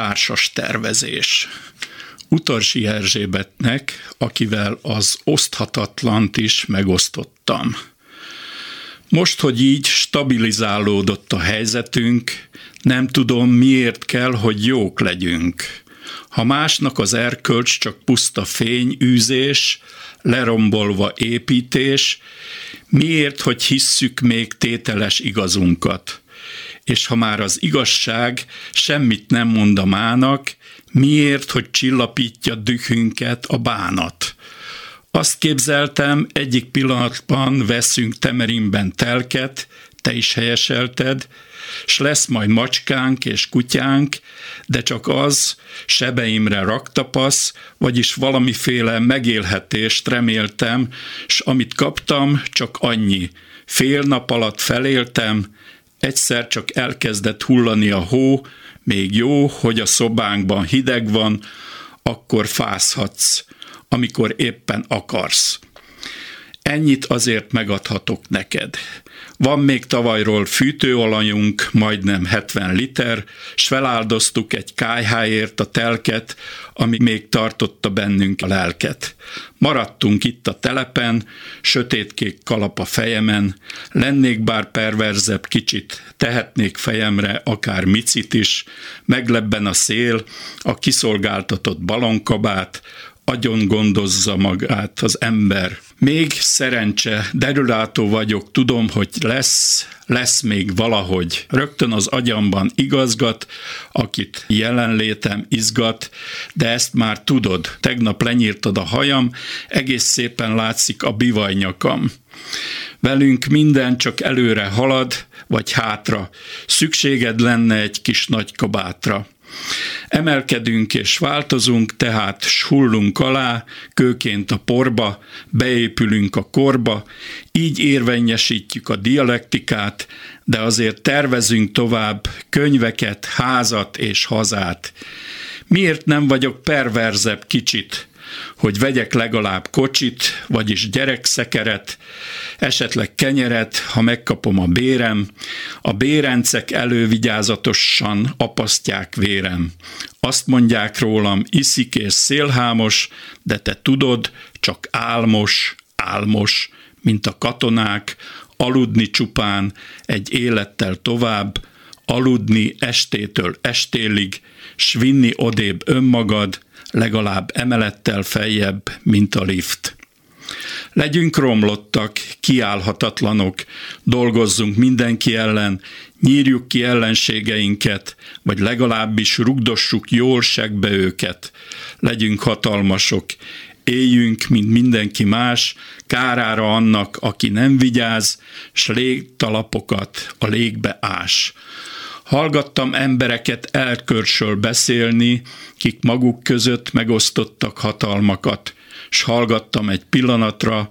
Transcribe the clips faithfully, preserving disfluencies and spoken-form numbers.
társas tervezés. Utorsi Erzsébetnek, akivel az oszthatatlant is megosztottam. Most, hogy így stabilizálódott a helyzetünk, nem tudom, miért kell, hogy jók legyünk. Ha másnak az erkölcs csak puszta fényűzés, lerombolva építés, miért, hogy hisszük még tételes igazunkat? És ha már az igazság semmit nem mond a mának, miért, hogy csillapítja dühünket a bánat? Azt képzeltem, egyik pillanatban veszünk Temerinben telket, te is helyeselted, s lesz majd macskánk és kutyánk, de csak az sebeimre raktapasz, vagyis valamiféle megélhetést reméltem, s amit kaptam, csak annyi. Fél nap alatt feléltem, egyszer csak elkezdett hullani a hó, még jó, hogy a szobánkban hideg van, akkor fázhatsz, amikor éppen akarsz. Ennyit azért megadhatok neked. Van még tavalyról fűtőolajunk, majdnem hetven liter, s feláldoztuk egy kályháért a telket, ami még tartotta bennünk a lelket. Maradtunk itt a telepen, sötétkék kalap a fejemen, lennék bár perverzebb kicsit, tehetnék fejemre akár micit is, meglebben a szél, a kiszolgáltatott balonkabát, agyon gondozza magát az ember. Még szerencse, derülátó vagyok, tudom, hogy lesz, lesz még valahogy. Rögtön az agyamban igazgat, akit jelenlétem izgat, de ezt már tudod. Tegnap lenyírtad a hajam, egész szépen látszik a bivajnyakam. Velünk minden csak előre halad, vagy hátra. Szükséged lenne egy kis nagy kabátra. Emelkedünk és változunk, tehát hullunk alá, kőként a porba, beépülünk a korba, így érvényesítjük a dialektikát, de azért tervezünk tovább könyveket, házat és hazát. Miért nem vagyok perverzebb kicsit, hogy vegyek legalább kocsit, vagyis gyerekszekeret, esetleg kenyeret, ha megkapom a bérem, a bérencek elővigyázatosan apasztják vérem. Azt mondják rólam, iszik és szélhámos, de te tudod, csak álmos, álmos, mint a katonák, aludni csupán egy élettel tovább, aludni estétől estélig, s vinni odébb önmagad, legalább emelettel feljebb, mint a lift. Legyünk romlottak, kiállhatatlanok, dolgozzunk mindenki ellen, nyírjuk ki ellenségeinket, vagy legalábbis rugdossuk jól segbe őket. Legyünk hatalmasok, éljünk, mint mindenki más, kárára annak, aki nem vigyáz, s légtalapokat a légbe ás. Hallgattam embereket elkörsöl beszélni, kik maguk között megosztottak hatalmakat, s hallgattam egy pillanatra,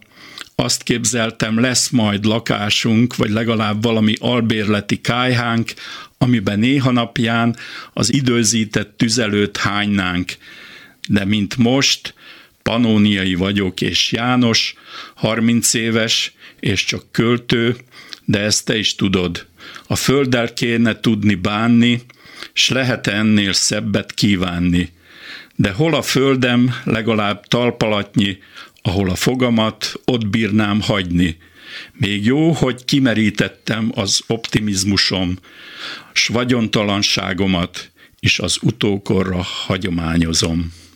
azt képzeltem, lesz majd lakásunk, vagy legalább valami albérleti kályhánk, amiben néha napján az időzített tüzelőt hánynánk. De mint most, Panóniai vagyok és János, harminc éves és csak költő, de ezt te is tudod. A földdel kéne tudni bánni, s lehet ennél szebbet kívánni. De hol a földem, legalább talpalatnyi, ahol a fogamat, ott bírnám hagyni. Még jó, hogy kimerítettem az optimizmusom, s vagyontalanságomat, és az utókorra hagyományozom.